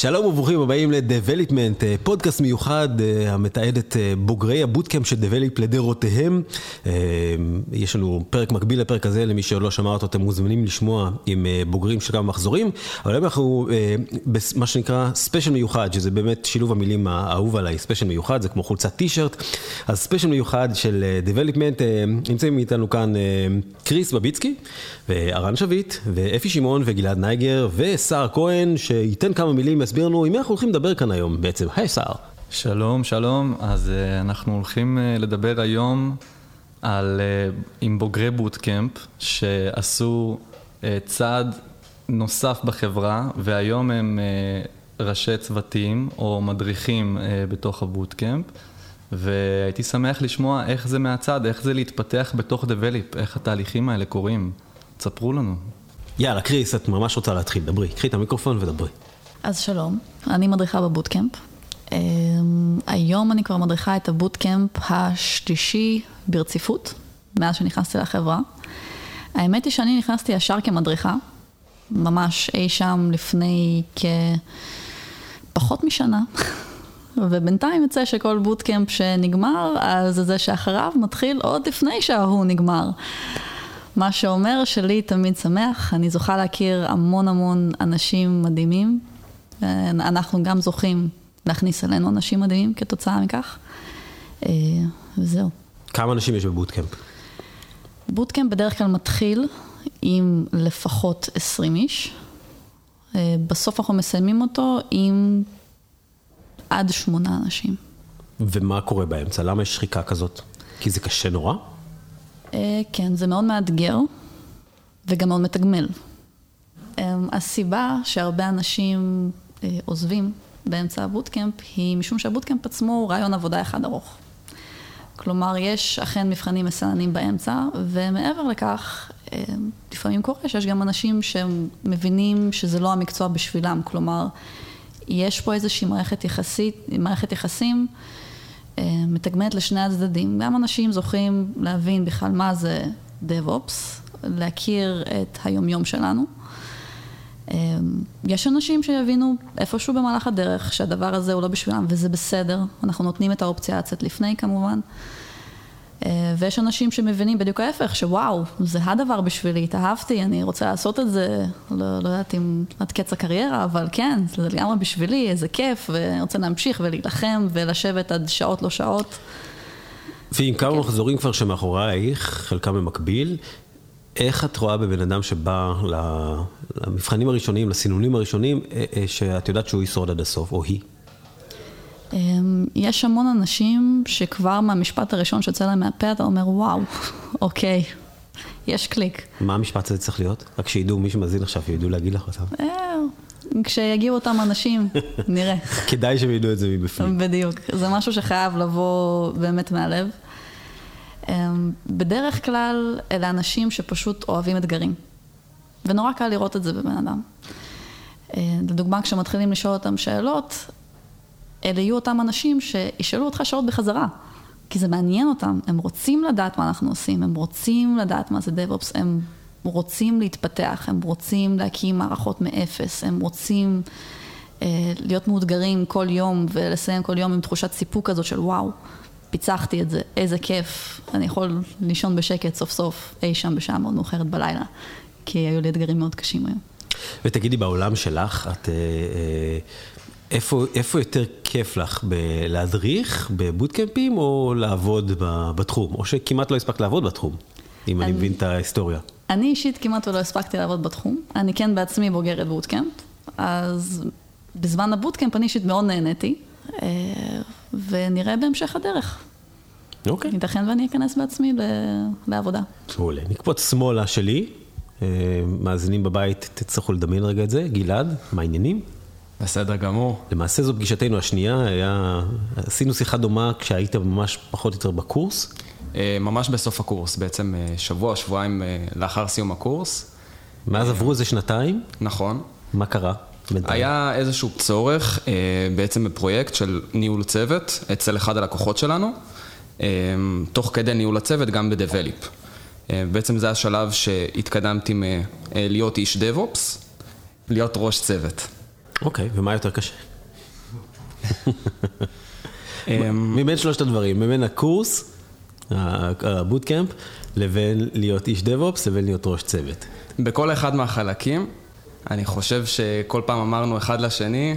שלום וברוכים הבאים לדבליפמנט, פודקאסט מיוחד המתעד את בוגרי הבוטקאמפ של דבליפ לדרותיהם. יש לנו פרק מקביל לפרק הזה, למי שלא שמע אותו אתם מוזמנים לשמוע עם בוגרים של כמה מחזורים, אבל היום אנחנו במה שנקרא ספיישל מיוחד, שזה באמת שילוב המילים האהוב עליי, ספיישל מיוחד, זה כמו חולצת טישרט, אז ספיישל מיוחד של דבליפמנט. נמצאים איתנו כאן קריס בביצקי, וארן שביט, ואפי שמעון, וגלעד נייגר, ושר כהן, שייתן כמה מילים, יסביר לנו עם מה אנחנו הולכים לדבר כאן היום בעצם. היי שר. שלום, שלום. אז אנחנו הולכים לדבר היום עם בוגרי בוטקאמפ, שעשו צעד נוסף בחברה, והיום הם ראשי צוותים או מדריכים בתוך הבוטקאמפ, והייתי שמח לשמוע איך זה מהצד, איך זה להתפתח בתוך דבליפ, איך התהליכים האלה קורים. תספרו לנו. יאללה, קריס, את ממש רוצה להתחיל, דברי. קחי את המיקרופון ודברי. אז שלום, אני מדריכה בבוטקאמפ. היום אני כבר מדריכה את הבוטקאמפ השלישי ברציפות, מאז שנכנסתי לחברה. האמת היא שאני נכנסתי ישר כמדריכה, ממש אי שם לפני כפחות משנה. ובינתיים יצא שכל בוטקאמפ שנגמר, אז זה שאחריו מתחיל עוד לפני שההוא נגמר. מה שאומר שלי תמיד שמח, אני זוכה להכיר המון המון אנשים מדהימים, אנחנו גם זוכים להכניס אלינו אנשים מדהימים כתוצאה מכך, וזהו. כמה אנשים יש בבוטקאמפ? בוטקאמפ בדרך כלל מתחיל עם לפחות 20 איש, בסוף אנחנו מסיימים אותו עם עד 8 אנשים. ומה קורה באמצע? למה יש שחיקה כזאת? כי זה קשה נורא? כן, זה מאוד מאתגר, וגם מאוד מתגמל. הסיבה שהרבה אנשים עוזבים באמצע הבוטקאמפ, היא משום שהבוטקאמפ עצמו הוא רעיון עבודה אחד ארוך. כלומר, יש אכן מבחנים מסננים באמצע, ומעבר לכך, לפעמים קורה שיש גם אנשים שמבינים שזה לא המקצוע בשבילם. כלומר, יש פה איזושהי מערכת יחסים מתגמנת לשני הצדדים. גם אנשים זוכים להבין בכלל מה זה DevOps, להכיר את היומיום שלנו. יש אנשים שיבינו איפשהו במהלך הדרך שהדבר הזה הוא לא בשבילם, וזה בסדר. אנחנו נותנים את האופציה הצעת לפני, כמובן. ויש אנשים שמבינים בדיוק ההפך, שוואו, זה הדבר בשבילי, התאהבתי, אני רוצה לעשות את זה, לא יודעת אם עד קץ הקריירה, אבל כן, זה לגמרי בשבילי, איזה כיף, ואני רוצה להמשיך ולהילחם ולשבת עד שעות לא שעות. ועם כמה מחזורים כבר שמאחורייך, חלקם במקביל, איך את רואה בבן אדם שבא למבחנים הראשונים, לסינונים הראשונים, שאת יודעת שהוא ישרוד עד הסוף, או היא? יש המון אנשים שכבר מהמשפט הראשון שיוצא להם מהפה, אתה אומר, וואו, אוקיי, יש קליק. מה המשפט הזה צריך להיות? רק שידעו, מי שמזין עכשיו, ידעו להגיד לך אותם. כשיגיעו אותם אנשים, נראה. כדאי שהם ידעו את זה מבפנים. בדיוק, זה משהו שחייב לבוא באמת מהלב. בדרך כלל, אלה אנשים שפשוט אוהבים אתגרים. ונורא קל לראות את זה בבן אדם. לדוגמה, כשמתחילים לשאול אותם שאלות, אלה יהיו אותם אנשים שישאלו אותך שעות בחזרה, כי זה מעניין אותם, הם רוצים לדעת מה אנחנו עושים, הם רוצים לדעת מה זה DevOps, הם רוצים להתפתח, הם רוצים להקים מערכות מאפס, הם רוצים להיות מאותגרים כל יום ולסיים כל יום עם תחושת סיפוק כזאת של וואו, פיצחתי את זה, איזה כיף, אני יכול לישון בשקט סוף סוף, אי שם בשעה מאוד מאוחרת בלילה, כי היו לי אתגרים מאוד קשים היום. ותגידי, בעולם שלך, את... איפה יותר כיף לך, להדריך בבוטקאמפים או לעבוד בתחום? או שכמעט לא הספקת לעבוד בתחום, אם אני מבין את ההיסטוריה. אני אישית כמעט ולא הספקתי לעבוד בתחום. אני כן בעצמי בוגרת בוטקאמפ, אז בזמן הבוטקאמפ אני אישית מאוד נהניתי, ונראה בהמשך הדרך. אוקיי. ייתכן ואני אכנס בעצמי לעבודה. מעולה. נקפוץ שמאלה שלי, מאזינים בבית, תצטרכו לדמיין רגע את זה. גלעד, מה העניינים? בסדר גמור. למעשה זו פגישתנו השנייה, עשינו שיחה דומה כשהיית ממש פחות יותר בקורס. ממש בסוף הקורס, בעצם שבוע, שבועיים לאחר סיום הקורס. מאז עברו איזה שנתיים? נכון. מה קרה? היה איזשהו צורך בעצם בפרויקט של ניהול צוות אצל אחד הלקוחות שלנו, תוך כדי ניהול הצוות גם בדבליפ. בעצם זה השלב שהתקדמתי להיות איש דב-אופס, להיות ראש צוות. אוקיי, ומה יותר קשה? מבין שלושת הדברים, מבין הקורס, הבוטקאמפ, לבין להיות איש דב-אופס, לבין להיות ראש צוות. בכל אחד מהחלקים, אני חושב שכל פעם אמרנו אחד לשני,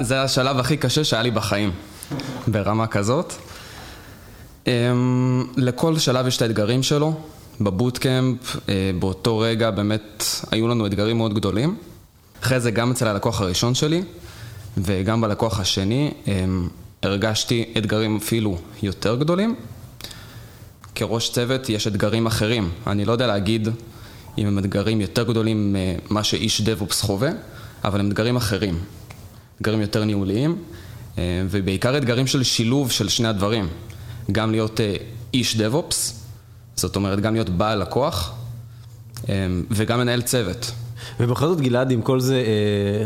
זה השלב הכי קשה שהיה לי בחיים, ברמה כזאת. לכל שלב יש את האתגרים שלו, בבוטקאמפ, באותו רגע באמת היו לנו אתגרים מאוד גדולים. אחרי זה גם אצל הלקוח הראשון שלי, וגם בלקוח השני, הרגשתי אתגרים אפילו יותר גדולים. כראש צוות יש אתגרים אחרים. אני לא יודע להגיד אם הם אתגרים יותר גדולים ממה שאיש דב-אופס חווה, אבל הם אתגרים אחרים. אתגרים יותר ניהוליים, ובעיקר אתגרים של שילוב של שני הדברים. גם להיות איש דב-אופס, זאת אומרת גם להיות בעל לקוח, וגם מנהל צוות. ובכל זאת גלעד, עם כל זה,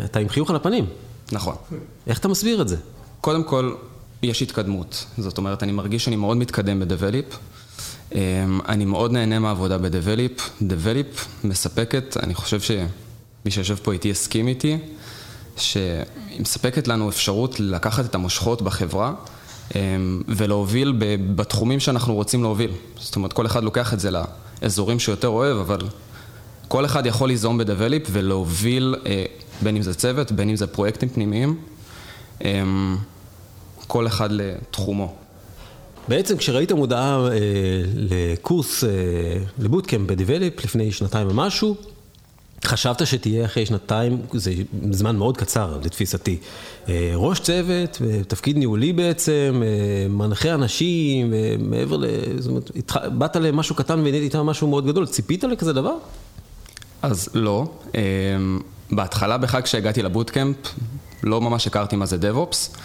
אתה עם חיוך על הפנים. נכון. איך אתה מסביר את זה? קודם כל, יש התקדמות. זאת אומרת, אני מרגיש שאני מאוד מתקדם בדבליפ. אני מאוד נהנה מהעבודה בדבליפ. דבליפ מספקת, אני חושב שמי שיושב פה איתי הסכים איתי, שהיא מספקת לנו אפשרות לקחת את המושכות בחברה, ולהוביל בתחומים שאנחנו רוצים להוביל. זאת אומרת, כל אחד לוקח את זה לאזורים שיותר אוהב, אבל כל אחד יכול ליזום בדבליפ ולהוביל, בין אם זה צוות, בין אם זה פרויקטים פנימיים, כל אחד לתחומו. בעצם כשראית מודעה לקורס, לבוטקאמפ בדבליפ לפני שנתיים ומשהו, חשבת שתהיה אחרי שנתיים, זה זמן מאוד קצר לתפיסתי, ראש צוות, תפקיד ניהולי בעצם, מנחה אנשים, מעבר זאת אומרת, באת למשהו קטן ונהיית איתה משהו מאוד גדול, ציפית לכזה דבר? אז לא. בהתחלה בכלל כשהגעתי לבוטקאמפ, לא ממש הכרתי מה זה דב-אופס.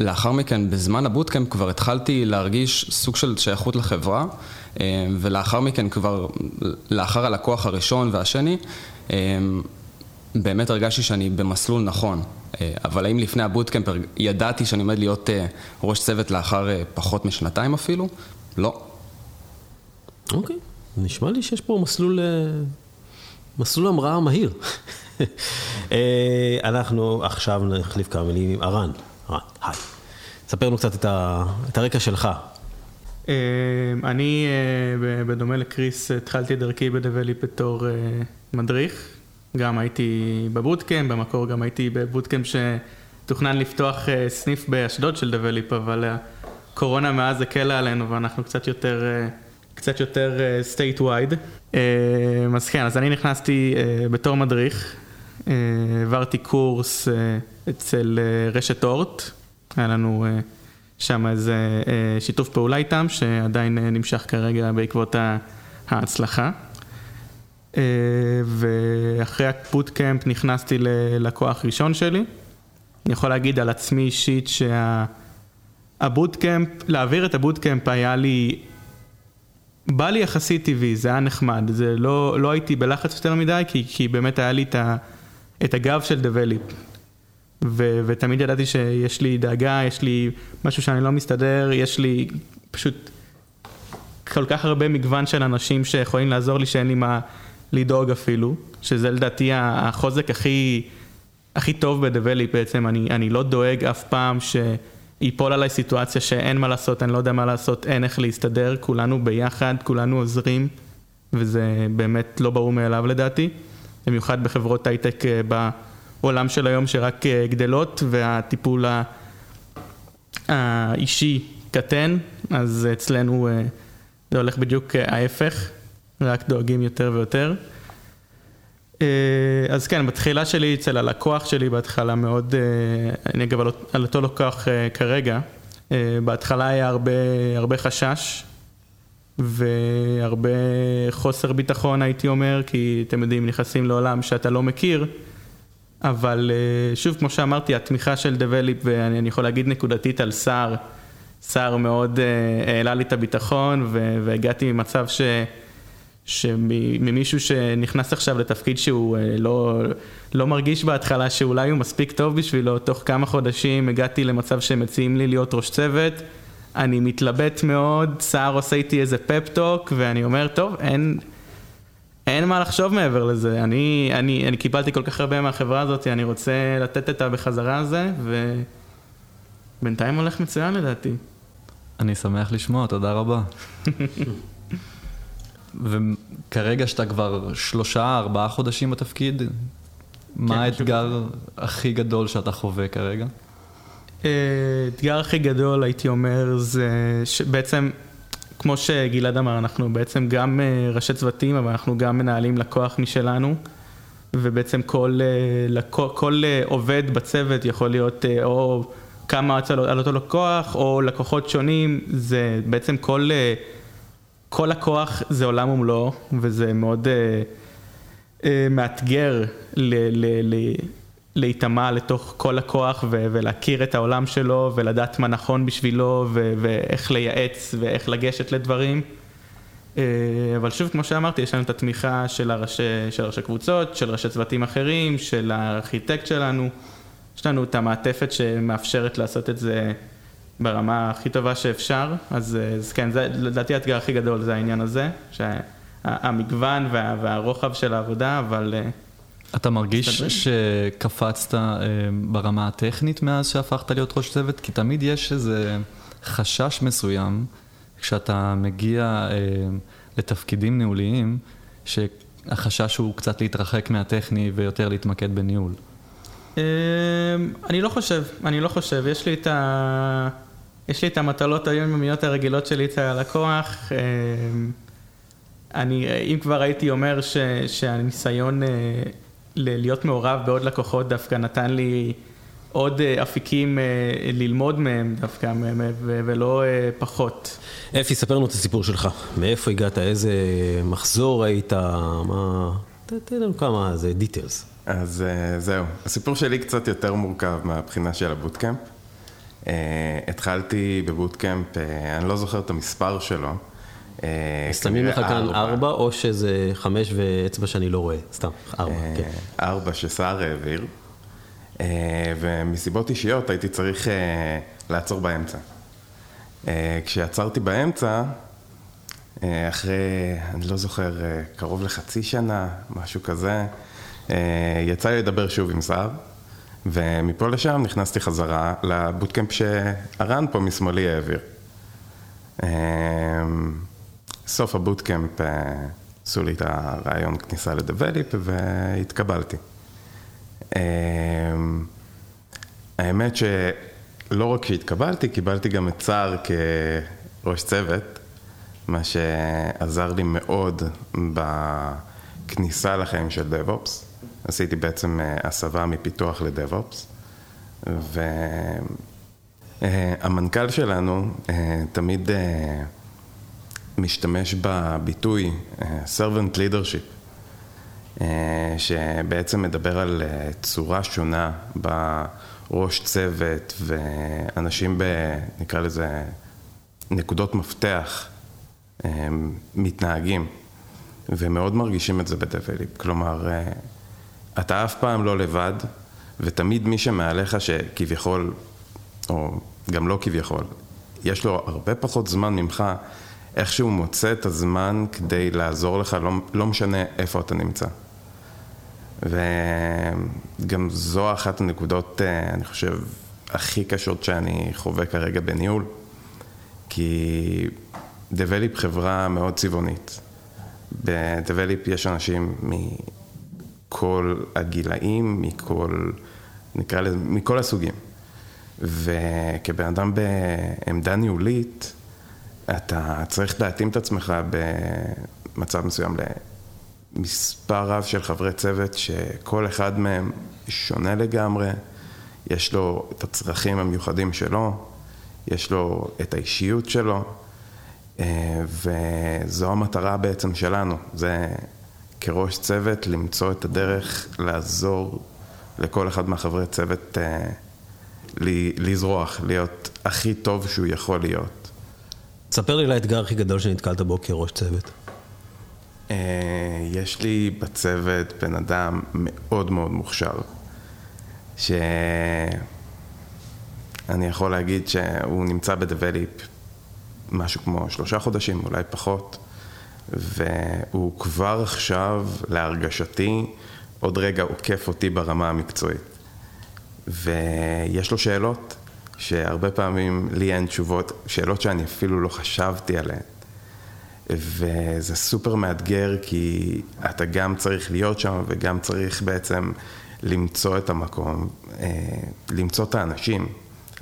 לאחר מכן, בזמן הבוטקאמפ כבר התחלתי להרגיש סוג של שייכות לחברה, ולאחר מכן כבר, לאחר הלקוח הראשון והשני, באמת הרגשתי שאני במסלול נכון. אבל האם לפני הבוטקאמפ ידעתי שאני עומד להיות ראש צוות לאחר פחות משנתיים אפילו? לא. אוקיי. נשמע לי שיש פה מסלול המראה מהיר. אנחנו עכשיו נחליף כמה מילים עם ארן. ארן, היי. ספר לנו קצת את הרקע שלך. אני, בדומה לקריס, התחלתי דרכי בדבליפ בתור מדריך. גם הייתי בבוטקאמפ, במקור גם הייתי בבוטקאמפ שתוכנן לפתוח סניף באשדוד של דבליפ, אבל הקורונה מאז הקלה עלינו ואנחנו קצת יותר state wide. אז כן, אז אני נכנסתי בתור מדריך, עברתי קורס אצל רשת אורט, היה לנו שם איזה שיתוף פעולה איתם, שעדיין נמשך כרגע בעקבות ההצלחה. ואחרי הבוטקאמפ נכנסתי ללקוח ראשון שלי. אני יכול להגיד על עצמי אישית שהבוטקאמפ, להעביר את הבוטקאמפ היה לי בא לי יחסית טבעי, זה היה נחמד, זה לא הייתי בלחץ יותר מדי, כי באמת היה לי את הגב של דבליפ, ותמיד ידעתי שיש לי דאגה, יש לי משהו שאני לא מסתדר, יש לי פשוט כל כך הרבה מגוון של אנשים שיכולים לעזור לי, שאין לי מה לדאוג אפילו, שזה לדעתי החוזק הכי טוב בדבליפ בעצם, אני לא דואג אף פעם ייפול עליי סיטואציה שאין מה לעשות, אני לא יודע מה לעשות, אין איך להסתדר, כולנו ביחד, כולנו עוזרים, וזה באמת לא ברור מאליו לדעתי, במיוחד בחברות הייטק בעולם של היום שרק גדלות, והטיפול האישי קטן, אז אצלנו זה הולך בדיוק ההפך, רק דואגים יותר ויותר. אז כן, בתחילה שלי, אצל הלקוח שלי, בהתחלה מאוד, אני אגב על אותו לקוח כרגע, בהתחלה היה הרבה חשש, והרבה חוסר ביטחון הייתי אומר, כי אתם יודעים, נכנסים לעולם שאתה לא מכיר, אבל שוב, כמו שאמרתי, התמיכה של דבליפ, ואני יכול להגיד נקודתית על סער מאוד העלה לי את הביטחון, והגעתי ממצב שממישהו שנכנס עכשיו לתפקיד שהוא לא מרגיש בהתחלה שאולי הוא מספיק טוב בשבילו, תוך כמה חודשים הגעתי למצב שמציעים לי להיות ראש צוות, אני מתלבט מאוד, סער עושה איתי איזה פפ-טוק, ואני אומר, טוב, אין, אין מה לחשוב מעבר לזה. אני קיבלתי כל כך הרבה מהחברה הזאת, אני רוצה לתת את בחזרה הזה, ובינתיים הולך מצוין לדעתי. אני שמח לשמוע, תודה רבה. וכרגע שאתה כבר 3-4 חודשים בתפקיד, מה האתגר הכי גדול שאתה חווה כרגע? האתגר הכי גדול, הייתי אומר, זה שבעצם, כמו שגלעד אמר, אנחנו בעצם גם ראשי צוותים, אבל אנחנו גם מנהלים לקוח משלנו, ובעצם כל עובד בצוות יכול להיות או כמה עצה על אותו לקוח, או לקוחות שונים, זה בעצם כל לקוח זה עולם ומלואו, וזה מאוד מאתגר להתאמה לתוך כל לקוח ולהכיר את העולם שלו ולדעת מה נכון בשבילו ואיך לייעץ ואיך לגשת לדברים. אבל שוב, כמו שאמרתי, יש לנו את התמיכה של ראשי קבוצות, של ראשי צוותים אחרים, של הארכיטקט שלנו. יש לנו את המעטפת שמאפשרת לעשות את זה ברמה הכי טובה שאפשר. אז כן, לדעתי האתגר הכי גדול זה העניין הזה, שהמגוון והרוחב של העבודה, אבל... אתה מרגיש שקפצת ברמה הטכנית מאז שהפכת להיות ראש צוות? כי תמיד יש איזה חשש מסוים כשאתה מגיע לתפקידים ניהוליים, שהחשש הוא קצת להתרחק מהטכני ויותר להתמקד בניהול. אני לא חושב. יש לי את המטלות היומיומיות הרגילות שלי אצל הלקוח. אם כבר הייתי אומר שהניסיון להיות מעורב בעוד לקוחות דווקא נתן לי עוד אפיקים ללמוד מהם דווקא, ולא פחות. אפי, ספר לנו את הסיפור שלך. מאיפה הגעת? איזה מחזור היית? מה... תתן לנו כמה זה דיטלס. אז זהו. הסיפור שלי קצת יותר מורכב מהבחינה של הבוטקאמפ. התחלתי בבוטקאמפ, אני לא זוכר את המספר שלו. שמים לך כאן 4 או שזה 5 ואצבע שאני לא רואה, סתם 4, כן. 4 שסער העביר, ומסיבות אישיות הייתי צריך לעצור באמצע. כשיצרתי באמצע, אחרי, אני לא זוכר, קרוב לחצי שנה, משהו כזה, יצא לי לדבר שוב עם סער, ומפה לשם נכנסתי חזרה לבוטקאמפ שארן פה משמאלי העביר. סוף הבוטקאמפ עשו לי את הרעיון כניסה לדבליפ והתקבלתי. האמת שלא רק שהתקבלתי, קיבלתי גם את צער כראש צוות, מה שעזר לי מאוד בכניסה לחיים של DevOps. עשיתי בעצם הסבה מפיתוח לדבופס, והמנכ"ל שלנו תמיד משתמש בביטוי servant leadership, שבעצם מדבר על צורה שונה בראש צוות ואנשים נקרא לזה נקודות מפתח מתנהגים, ומאוד מרגישים את זה בדבליפ. כלומר, אתה אף פעם לא לבד, ותמיד מי שמעליך שכביכול, או גם לא כביכול, יש לו הרבה פחות זמן ממך, איכשהו מוצא את הזמן כדי לעזור לך, לא משנה איפה אתה נמצא. וגם זו אחת הנקודות, אני חושב, הכי קשות שאני חווה כרגע בניהול, כי דבליפ חברה מאוד צבעונית. בדבליפ יש אנשים מכל הגילאים, נקרא לזה, מכל הסוגים. וכבן אדם בעמדה ניהולית, אתה צריך להתאים את עצמך במצב מסוים למספר רב של חברי צוות, שכל אחד מהם שונה לגמרי, יש לו את הצרכים המיוחדים שלו, יש לו את האישיות שלו, וזו המטרה בעצם שלנו, זה כראש צוות למצוא את הדרך לעזור לכל אחד מהחברי צוות לזרוח, להיות הכי טוב שהוא יכול להיות. תספר לי לאתגר הכי גדול שנתקלת בו כראש צוות. יש לי בצוות בן אדם מאוד מאוד מוכשר, שאני יכול להגיד שהוא נמצא בדבליפ משהו כמו 3 חודשים, אולי פחות, והוא כבר עכשיו, להרגשתי, עוד רגע עוקף אותי ברמה המקצועית. ויש לו שאלות, שהרבה פעמים לי אין תשובות, שאלות שאני אפילו לא חשבתי עליהן. וזה סופר מאתגר, כי אתה גם צריך להיות שם, וגם צריך בעצם למצוא את המקום, למצוא את האנשים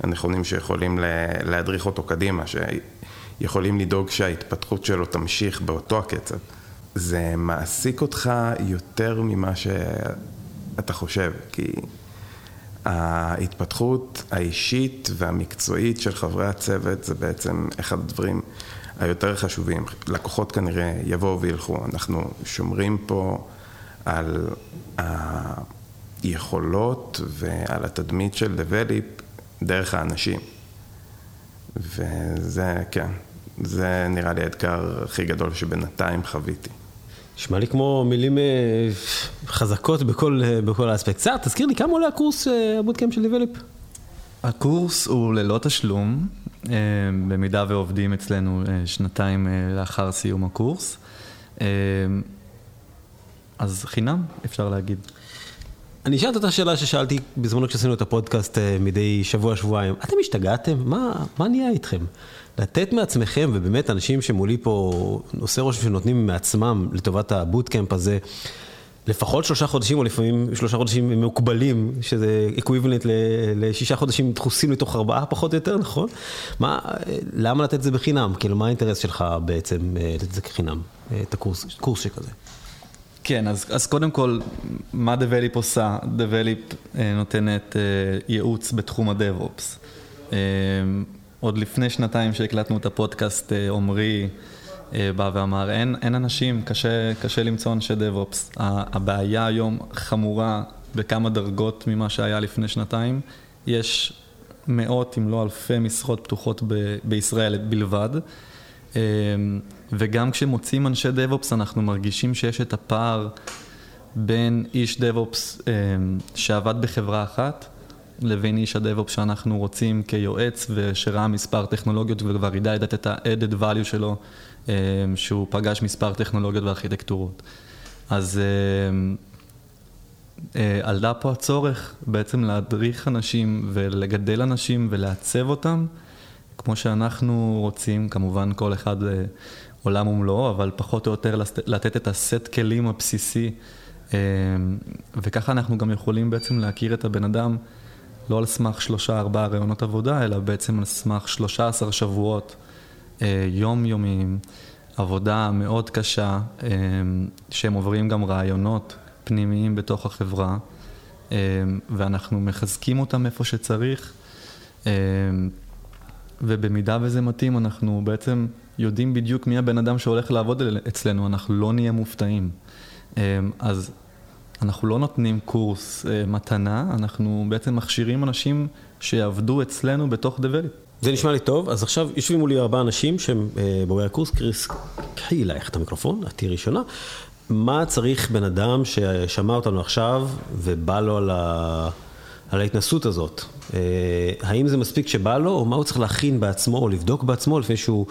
הנכונים שיכולים להדריך אותו קדימה, שיכולים לדאוג שההתפתחות שלו תמשיך באותו הקצב. זה מעסיק אותך יותר ממה שאתה חושב, כי ההתפתחות האישית והמקצועית של חברי הצוות זה בעצם אחד הדברים היותר חשובים. לקוחות כנראה יבואו וילכו, אנחנו שומרים פה על היכולות ועל התדמית של Develeap דרך האנשים. וזה, כן, זה נראה לי האתגר הכי גדול שבינתיים חוויתי. נשמע לי כמו מילים חזקות בכל האספקט. סער, תזכיר לי, כמה עולה הקורס הבוטקאמפ של Develeap? הקורס הוא ללא תשלום, במידה ועובדים אצלנו שנתיים לאחר סיום הקורס. אז חינם, אפשר להגיד. אני אשאל את אותה שאלה ששאלתי בזמנו כשעשינו את הפודקאסט מדי שבוע-שבועיים. אתם השתגעתם? מה נהיה איתכם? לתת מעצמכם, ובאמת אנשים שמולי פה עושה ראש שנותנים מעצמם לטובת הבוטקאמפ הזה, לפחות 3 חודשים, או לפעמים 3 חודשים מעוקבלים, שזה אקוויבלנט ל6 חודשים דחוסים לתוך 4, פחות או יותר, נכון? למה לתת זה בחינם? כאילו, מה האינטרס שלך בעצם לתת זה כחינם? את הקורס שכזה. כן, אז קודם כל, מה Develeap עושה? Develeap נותנת ייעוץ בתחום ה-DevOps. עוד לפני שנתיים שהקלטנו את הפודקאסט, עומרי בא ואמר, אין אנשים, קשה למצוא אנשי DevOps. הבעיה היום חמורה בכמה דרגות ממה שהיה לפני שנתיים. יש מאות אם לא אלפי משרות פתוחות בישראל בלבד. וגם כשמוצאים אנשי DevOps אנחנו מרגישים שיש את הפער בין איש DevOps שעבד בחברה אחת לבין איש ה-DevOps שאנחנו רוצים כיועץ ושראה מספר טכנולוגיות וכבר ידע את ה-added value שלו שהוא פגש מספר טכנולוגיות וארכיטקטורות. אז עלה פה הצורך בעצם להדריך אנשים ולגדל אנשים ולעצב אותם כמו שאנחנו רוצים, כמובן כל אחד עולם ומלואו, אבל פחות או יותר לתת את הסט כלים הבסיסי, וככה אנחנו גם יכולים בעצם להכיר את הבן אדם, לא על סמך 3-4 רעיונות עבודה, אלא בעצם על סמך 13 שבועות יומיומיים, עבודה מאוד קשה, שהם עוברים גם רעיונות פנימיים בתוך החברה, ואנחנו מחזקים אותם איפה שצריך, ובמידה וזה מתאים, אנחנו בעצם יודעים בדיוק מי הבן אדם שהולך לעבוד אצלנו, אנחנו לא נהיה מופתעים. אז אנחנו לא נותנים קורס מתנה, אנחנו בעצם מכשירים אנשים שיעבדו אצלנו בתוך Develeap. זה נשמע לי טוב, אז עכשיו יושבים מולי 4 אנשים שהם בוגרי הקורס. קריס, קחי אלייך את המיקרופון, תהיי ראשונה. מה צריך בן אדם ששמע אותנו עכשיו ובא לו על ההתנסות הזאת? האם זה מספיק שבא לו, או מה הוא צריך להכין בעצמו, או לבדוק בעצמו, לפני שהוא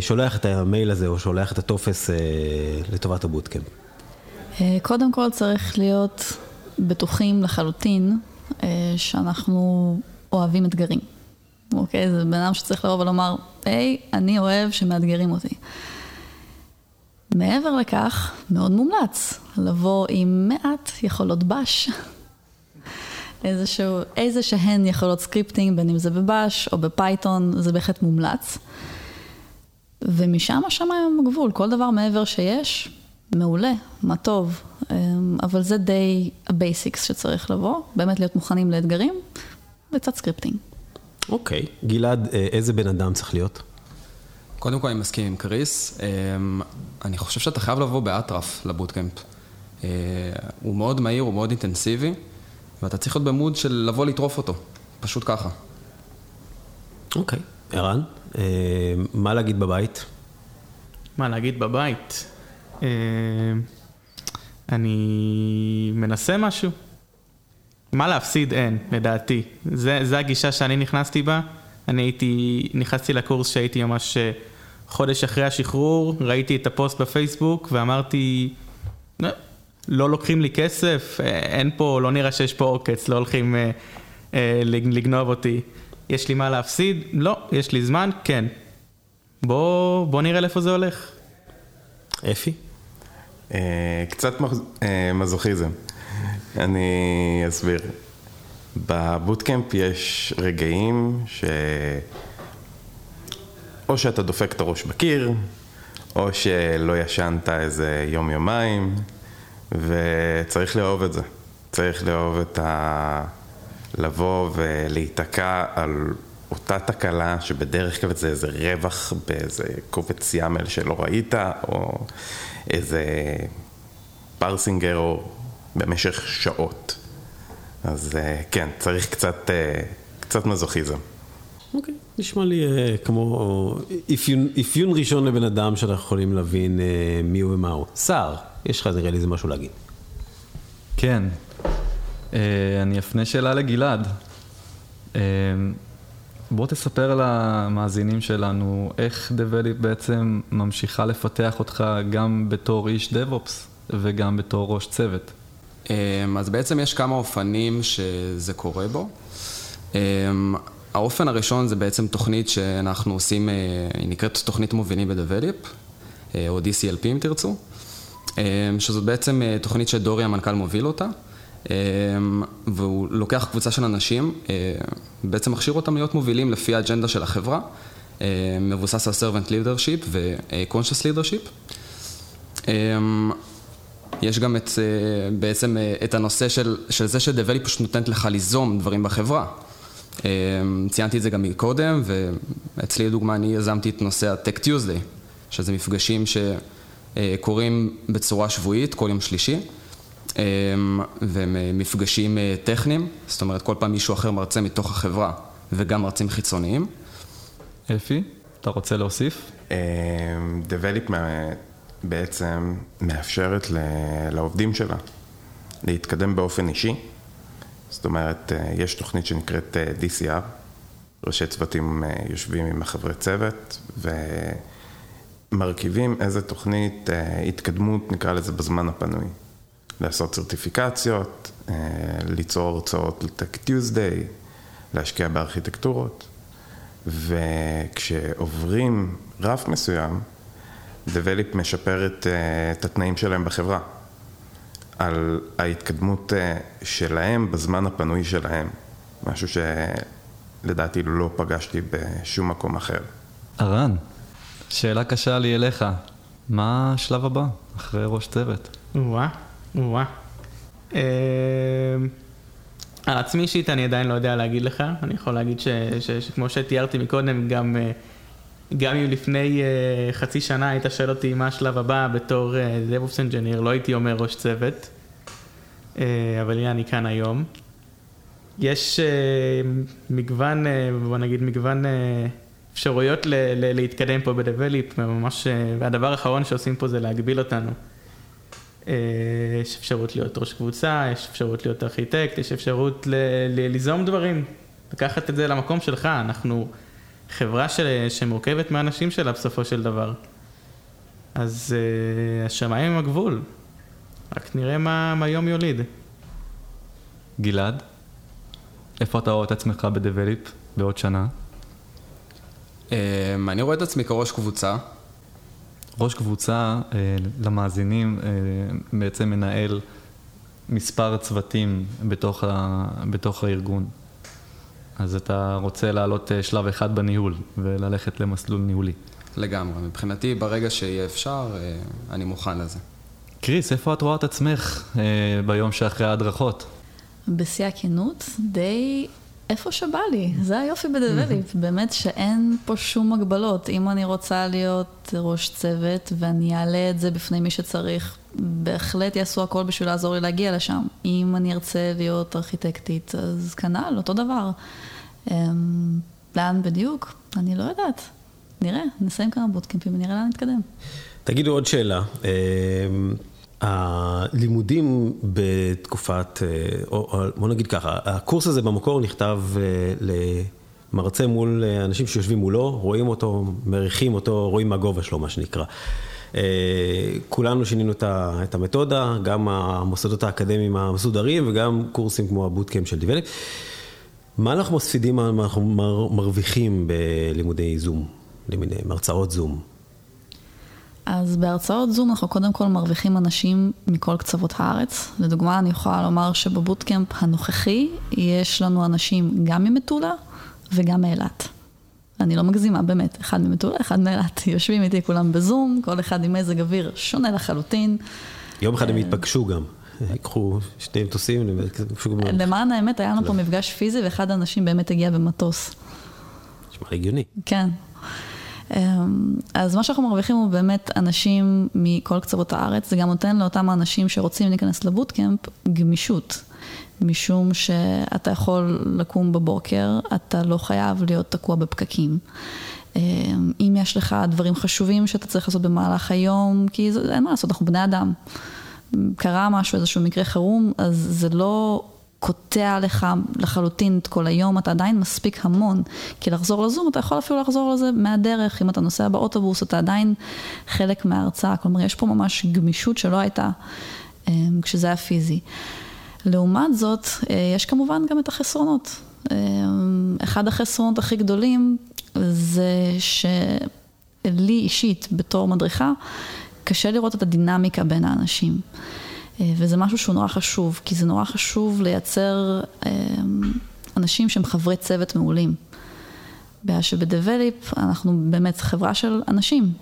שולח את המייל הזה, או שולח את הטופס לטובת הבוטקאמפ? קודם כל צריך להיות בטוחים לחלוטין, שאנחנו אוהבים אתגרים. אוקיי, זה בן אדם שצריך לראות ולומר, היי, אני אוהב שמאתגרים אותי. מעבר לכך, מאוד מומלץ לבוא עם מעט יכולות בש, איזה שהן יכולות סקריפטינג, בין אם זה בבש או בפייתון, זה בהחלט מומלץ. ומשם השמיים הגבול, כל דבר מעבר שיש, מעולה, מה טוב. אבל זה די הבייסיקס שצריך לבוא, באמת להיות מוכנים לאתגרים, לצד סקריפטינג. אוקיי. גלעד, איזה בן אדם צריך להיות? קודם כל אני מסכים עם קריס. אני חושב שאתה חייב לבוא באטרף לבוטקאמפ. הוא מאוד מהיר, הוא מאוד אינטנסיבי, ואתה צריך להיות במוד של לבוא לטרוף אותו. פשוט ככה. אוקיי. ערן, מה להגיד בבית? אני מנסה משהו. מה להפסיד אין, לדעתי. זה הגישה שאני נכנסתי בה. אני נכנסתי לקורס שהייתי ממש חודש אחרי השחרור, ראיתי את הפוסט בפייסבוק ואמרתי, לא לוקחים לי כסף, אין פה, לא נראה שיש פה עוקץ, לא הולכים לגנוב אותי. יש לי מה להפסיד? לא. יש לי זמן? כן. בוא נראה לאיפה זה הולך. אפי? קצת מזוכיזם. אני אסביר. בבוטקאמפ יש רגעים ש... או שאתה דופק את הראש בקיר, או שלא ישנת איזה יום-יומיים, וצריך לאהוב את זה. צריך לאהוב את לבוא ולהיתקע על אותה תקלה, שבדרך כלל זה איזה רווח באיזה קובץ ימל שלא ראית, או איזה פרסינג ארור במשך שעות. אז כן, צריך קצת מזוכיזם. אוקיי, נשמע לי כמו אפיון ראשון לבן אדם שאנחנו יכולים להבין מי הוא ומה הוא. שר, יש לך נראה לי זה משהו להגיד. כן, אני אפנה שאלה לגלעד. בוא תספר למאזינים שלנו איך Develeap בעצם ממשיכה לפתח אותך גם בתור איש DevOps וגם בתור ראש צוות. אז בעצם יש כמה אופנים שזה קורה בו. האופן הראשון זה בעצם תוכנית שאנחנו עושים, היא נקראת תוכנית מובילים ב-Develeap, או DCLP אם תרצו, שזאת בעצם תוכנית שדורי המנכ"ל מוביל אותה, והוא לוקח קבוצה של אנשים, בעצם מכשיר אותם להיות מובילים לפי האג'נדה של החברה, מבוסס על servant leadership ו-conscious leadership. יש גם בעצם את הנושא של זה ש-Develeap פשוט נותנת לך ליזום דברים בחברה. ציינתי את זה גם מקודם, ואצלי לדוגמה אני יזמתי את נושא ה-Tech Tuesday, שזה מפגשים שקורים בצורה שבועית, כל יום שלישי, ומפגשים טכניים, זאת אומרת כל פעם מישהו אחר מרצה מתוך החברה, וגם מרצים חיצוניים. אלפי, אתה רוצה להוסיף? Develeap בעצם מאפשרת לעובדים שלה להתקדם באופן אישי, זאת אומרת, יש תוכנית שנקראת DCR, ראשי צוותים יושבים עם חברי צוות ומרכיבים איזה תוכנית התקדמות, נקרא לזה בזמן הפנוי. לעשות סרטיפיקציות, ליצור הרצאות ל-Tech Tuesday, להשקיע בארכיטקטורות, וכשעוברים רף מסוים, Develeap משפרת את התנאים שלהם בחברה. על ההתקדמות שלהם בזמן הפנוי שלהם, משהו שלדעתי לא פגשתי בשום מקום אחר. ארן, שאלה קשה לי אליך, מה השלב הבא אחרי ראש צוות? וואה. על עצמי אישית אני עדיין לא יודע להגיד לך, אני יכול להגיד שכמו שתיארתי מקודם, גם אם לפני חצי שנה היית שואל אותי מה השלב הבא בתור DevOps Engineer, לא הייתי אומר ראש צוות, אבל אני כאן היום. יש מגוון, בוא נגיד מגוון אפשרויות להתקדם פה ב-Develeap, והדבר האחרון שעושים פה זה להגביל אותנו. יש אפשרות להיות ראש קבוצה, יש אפשרות להיות ארכיטקט, יש אפשרות ליזום דברים, לקחת את זה למקום שלך, אנחנו... חברה שמורכבת מהאנשים שלה בסופו של דבר. אז השמיים הם הגבול. רק נראה מה יום יוליד. גלעד, איפה אתה רואה את עצמך ב-Develeap בעוד שנה? אני רואה את עצמי כראש קבוצה. ראש קבוצה למאזינים בעצם מנהל מספר צוותים בתוך הארגון. אז אתה רוצה לעלות שלב אחד בניהול וללכת למסלול ניהולי. לגמרי, מבחינתי ברגע שיהיה אפשר, אני מוכן לזה. קריס, איפה את רואה את עצמך ביום שאחרי ההדרכות? בשיא הכנות, די איפה שבא לי. זה היופי ב-Develeap, באמת שאין פה שום הגבלות. אם אני רוצה להיות ראש צוות ואני אעלה את זה בפני מי שצריך, בהחלט יעשו הכל בשביל לעזור לי להגיע לשם. אם אני ארצה להיות ארכיטקטית, אז כנ"ל, אותו דבר. לאן בדיוק? אני לא יודעת. נראה, נסיים כמה בוטקאמפים ונראה לאן נתקדם. תגידו עוד שאלה. הלימודים בתקופת, או בוא נגיד ככה, הקורס הזה במקור נכתב מרצה מול אנשים שיושבים מולו, רואים אותו, מריחים אותו, רואים מהגובה שלו, מה שנקרא. כולנו שינינו את המתודה, גם המוסדות האקדמיים המסודרים, וגם קורסים כמו הבוטקאמפ של דיבלאפ. מה אנחנו מספידים, מה אנחנו מרוויחים בלימודי זום, בהרצאות זום? אז בהרצאות זום אנחנו קודם כל מרוויחים אנשים מכל קצוות הארץ. לדוגמה, אני יכולה לומר שבבוטקאמפ הנוכחי יש לנו אנשים גם ממטולה וגם מאילת. אני לא מגזימה, באמת. אחד ממטולה, אחד מאילת. יושבים איתי כולם בזום, כל אחד עם מזג אוויר שונה לחלוטין. יום אחד הם התפגשו גם. יקחו שני מטוסים. למען האמת, היה לנו פה מפגש פיזי, ואחד האנשים באמת הגיע במטוס. נשמע הגיוני. כן. אז מה שאנחנו מרוויחים הוא באמת אנשים מכל קצוות הארץ. זה גם נותן לאותם האנשים שרוצים להיכנס לבוטקאמפ גמישות, משום שאתה יכול לקום בבוקר, אתה לא חייב להיות תקוע בפקקים. אם יש לך דברים חשובים שאתה צריך לעשות במהלך היום, כי זה אין מה לעשות, אנחנו בני אדם. קרה משהו, איזשהו מקרה חירום, אז זה לא קוטע לך לחלוטין את כל היום, אתה עדיין מספיק המון, כי לחזור לזום, אתה יכול אפילו לחזור לזה מהדרך, אם אתה נוסע באוטובוס, אתה עדיין חלק מההרצאה, כלומר, יש פה ממש גמישות שלא הייתה כשזה היה פיזי. לעומת זאת, יש כמובן גם את החסרונות. אחד החסרונות הכי גדולים, זה שלי אישית, בתור מדריכה, קשה לראות את הדינמיקה בין האנשים. וזה משהו שהוא נורא חשוב, כי זה נורא חשוב לייצר אנשים שהם חברי צוות מעולים. שבדבליפ אנחנו באמת חברה של אנשים,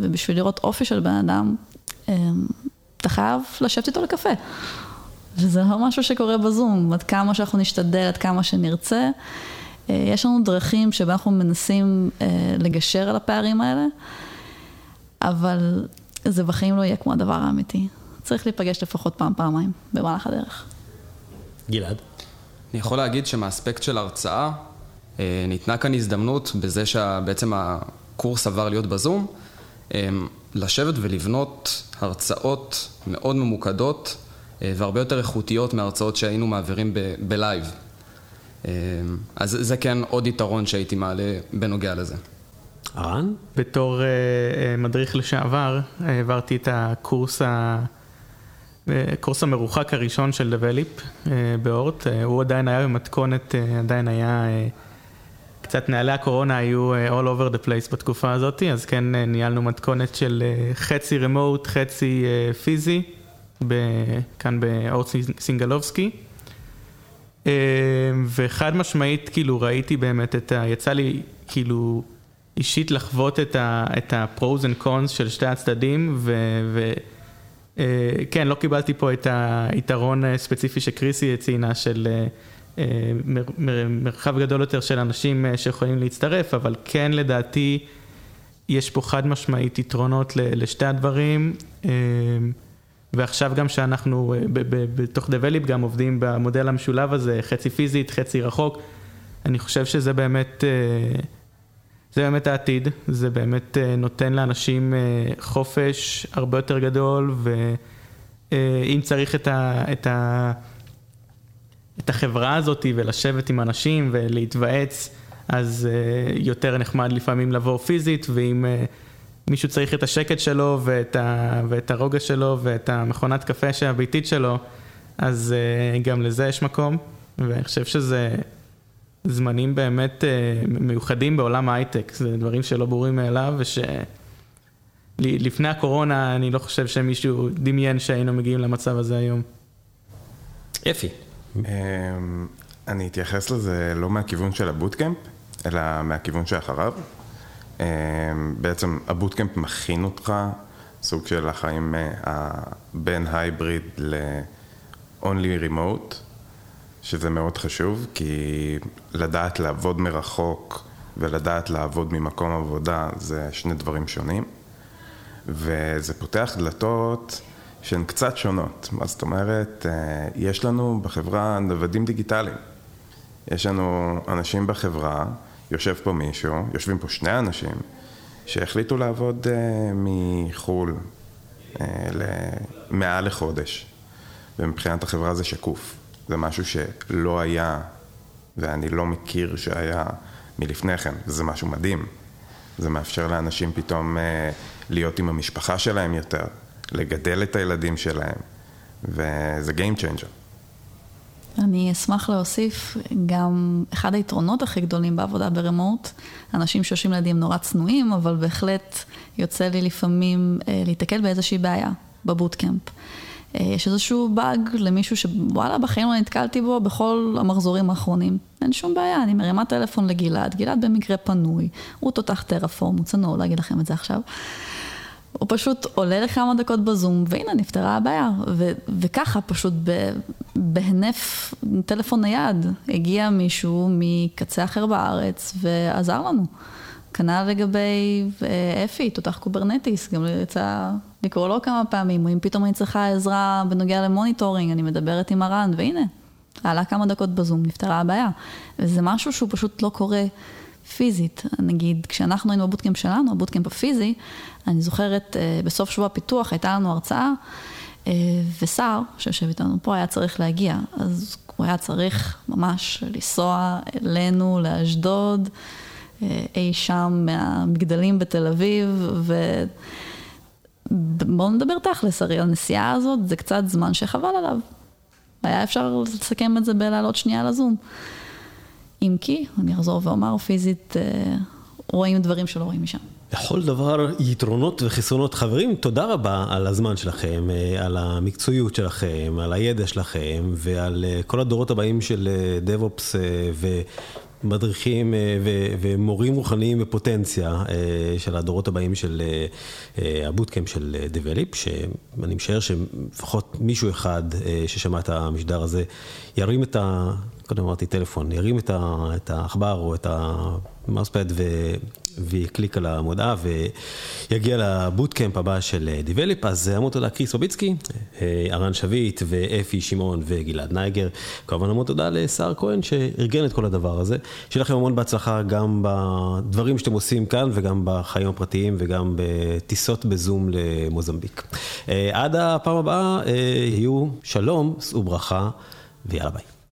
ובשביל לראות אופי של בן אדם, אתה חייב לשבת איתו לקפה. וזה לא משהו שקורה בזום, עד כמה שאנחנו נשתדל, עד כמה שנרצה. יש לנו דרכים שבה אנחנו מנסים לגשר על הפערים האלה, אבל זה בחיים לא יהיה כמו הדבר האמיתי. צריך להיפגש לפחות פעמיים, במהלך הדרך. גלעד? אני יכול להגיד שמהאספקט של ההרצאה, ניתנה כאן הזדמנות בזה שבעצם הקורס עבר להיות בזום, לשבת ולבנות הרצאות מאוד ממוקדות, והרבה יותר איכותיות מההרצאות שהיינו מעבירים בלייב. אז זה כן עוד יתרון שהייתי מעלה בנוגע לזה. ארן? בתור מדריך לשעבר, העברתי את הקורס המרוחק הראשון של דבליפ באורט. הוא עדיין היה במתכונת, עדיין היה קצת נעלי הקורונה, היו all over the place בתקופה הזאת, אז כן ניהלנו מתכונת של חצי remote, חצי פיזי. כאן באורט סינגלובסקי, וחד משמעית כאילו ראיתי באמת יצא לי כאילו אישית לחוות את הפרוז אנד קונס של שתי הצדדים, וכן לא קיבלתי פה את היתרון הספציפי שקריסי ציינה של מרחב גדול יותר של אנשים שיכולים להצטרף, אבל כן לדעתי יש פה חד משמעית יתרונות לשתי הדברים, ועכשיו גם שאנחנו בתוך דבליפ גם עובדים במודל המשולב הזה, חצי פיזית, חצי רחוק, אני חושב שזה באמת, זה באמת העתיד, זה באמת נותן לאנשים חופש הרבה יותר גדול, ואם צריך את החברה הזאת ולשבת עם אנשים ולהתוועץ, אז יותר נחמד לפעמים לבוא פיזית, ואם מישהו צריך את השקט שלו ואת הרוגע שלו ואת המכונת קפה הביתית שלו, אז גם לזה יש מקום, ואני חושב שזה זמנים באמת מיוחדים בעולם ההייטק, זה דברים שלא ברורים מאליו, לפני הקורונה אני לא חושב שמישהו דמיין שהיינו מגיעים למצב הזה היום. יפי. אני אתייחס לזה לא מהכיוון של הבוטקאמפ, אלא מהכיוון שאחריו. בעצם הבוטקאמפ מכין אותך סוג של החיים בין הייבריד ל-only remote, שזה מאוד חשוב, כי לדעת לעבוד מרחוק ולדעת לעבוד ממקום עבודה זה שני דברים שונים, וזה פותח דלתות שהן קצת שונות. מה זאת אומרת, יש לנו בחברה נוודים דיגיטליים, יש לנו אנשים בחברה, יושב פה מישהו, יושבים פה שני אנשים שהחליטו לעבוד מחול למעל לחודש, ומבחינת החברה זה שקוף, זה משהו שלא היה ואני לא מכיר שהיה מלפני כן. זה משהו מדהים. זה מאפשר לאנשים פתאום להיות עם המשפחה שלהם יותר, לגדל את הילדים שלהם, וזה game changer. אני אשמח להוסיף גם אחד היתרונות הכי גדולים בעבודה ברמוט, אנשים שיושבים לידים נורא צנועים, אבל בהחלט יוצא לי לפעמים להתקל באיזושהי בעיה בבוטקמפ. יש איזשהו באג למישהו שוואלה, בחיים לא נתקלתי בו בכל המחזורים האחרונים. אין שום בעיה, אני מרימה טלפון לגלעד, גלעד במקרה פנוי, הוא תותח טרפורם, הוא צנוע, להגיד לכם את זה עכשיו. הוא פשוט עולה לכמה דקות בזום, והנה נפתרה הבעיה. וככה פשוט בהנף טלפון נייד, הגיע מישהו מקצה אחר בארץ ועזר לנו. כנ"ל לגבי אפי, תותח קוברנטיס, גם יצא לקרוא לו כמה פעמים, אם פתאום אני צריכה עזרה בנוגע למוניטורינג, אני מדברת עם הרן, והנה, עלה כמה דקות בזום, נפתרה הבעיה. וזה משהו שהוא פשוט לא קורה פיזית. נגיד, כשאנחנו היינו בבוטקמפ שלנו, הבוטקמפ הפיזי, אני זוכרת, בסוף שבוע פיתוח, הייתה לנו הרצאה, ושר, שיושב איתנו פה, היה צריך להגיע. אז הוא היה צריך ממש לנסוע אלינו, לאשדוד, אי שם מהמגדלים בתל אביב, בואו נדבר תכלס, הרי הנסיעה הזאת זה קצת זמן שחבל עליו. היה אפשר לסכם את זה בלעלות שנייה לזום. אם כי, אני אחזור ואומר, פיזית רואים דברים שלא רואים משם. לכל דבר יתרונות וחסרונות. חברים, תודה רבה על הזמן שלכם, על המקצועיות שלכם, על הידע שלכם, ועל כל הדורות הבאים של DevOps ומדריכים ומורים רוחניים בפוטנציה של הדורות הבאים של הבוטקאמפ של דבליפ, שאני משער שפחות מישהו אחד ששמע את המשדר הזה ירים את ה... קודם אמרתי טלפון, ירים את העכבר או את המאוספד ויקליק על המודעה ויגיע לבוטקאמפ הבא של דבליפ. אז המון תודה קריס בביצקי, ארן שביט ואפי שמעון וגלעד נייגר. כמובן המון תודה לשר כהן שארגן את כל הדבר הזה. שיהיה לכם המון בהצלחה גם בדברים שאתם עושים כאן וגם בחיים הפרטיים וגם בטיסות בזום למוזמביק. עד הפעם הבאה, יהיו שלום וברכה ויאללה ביי.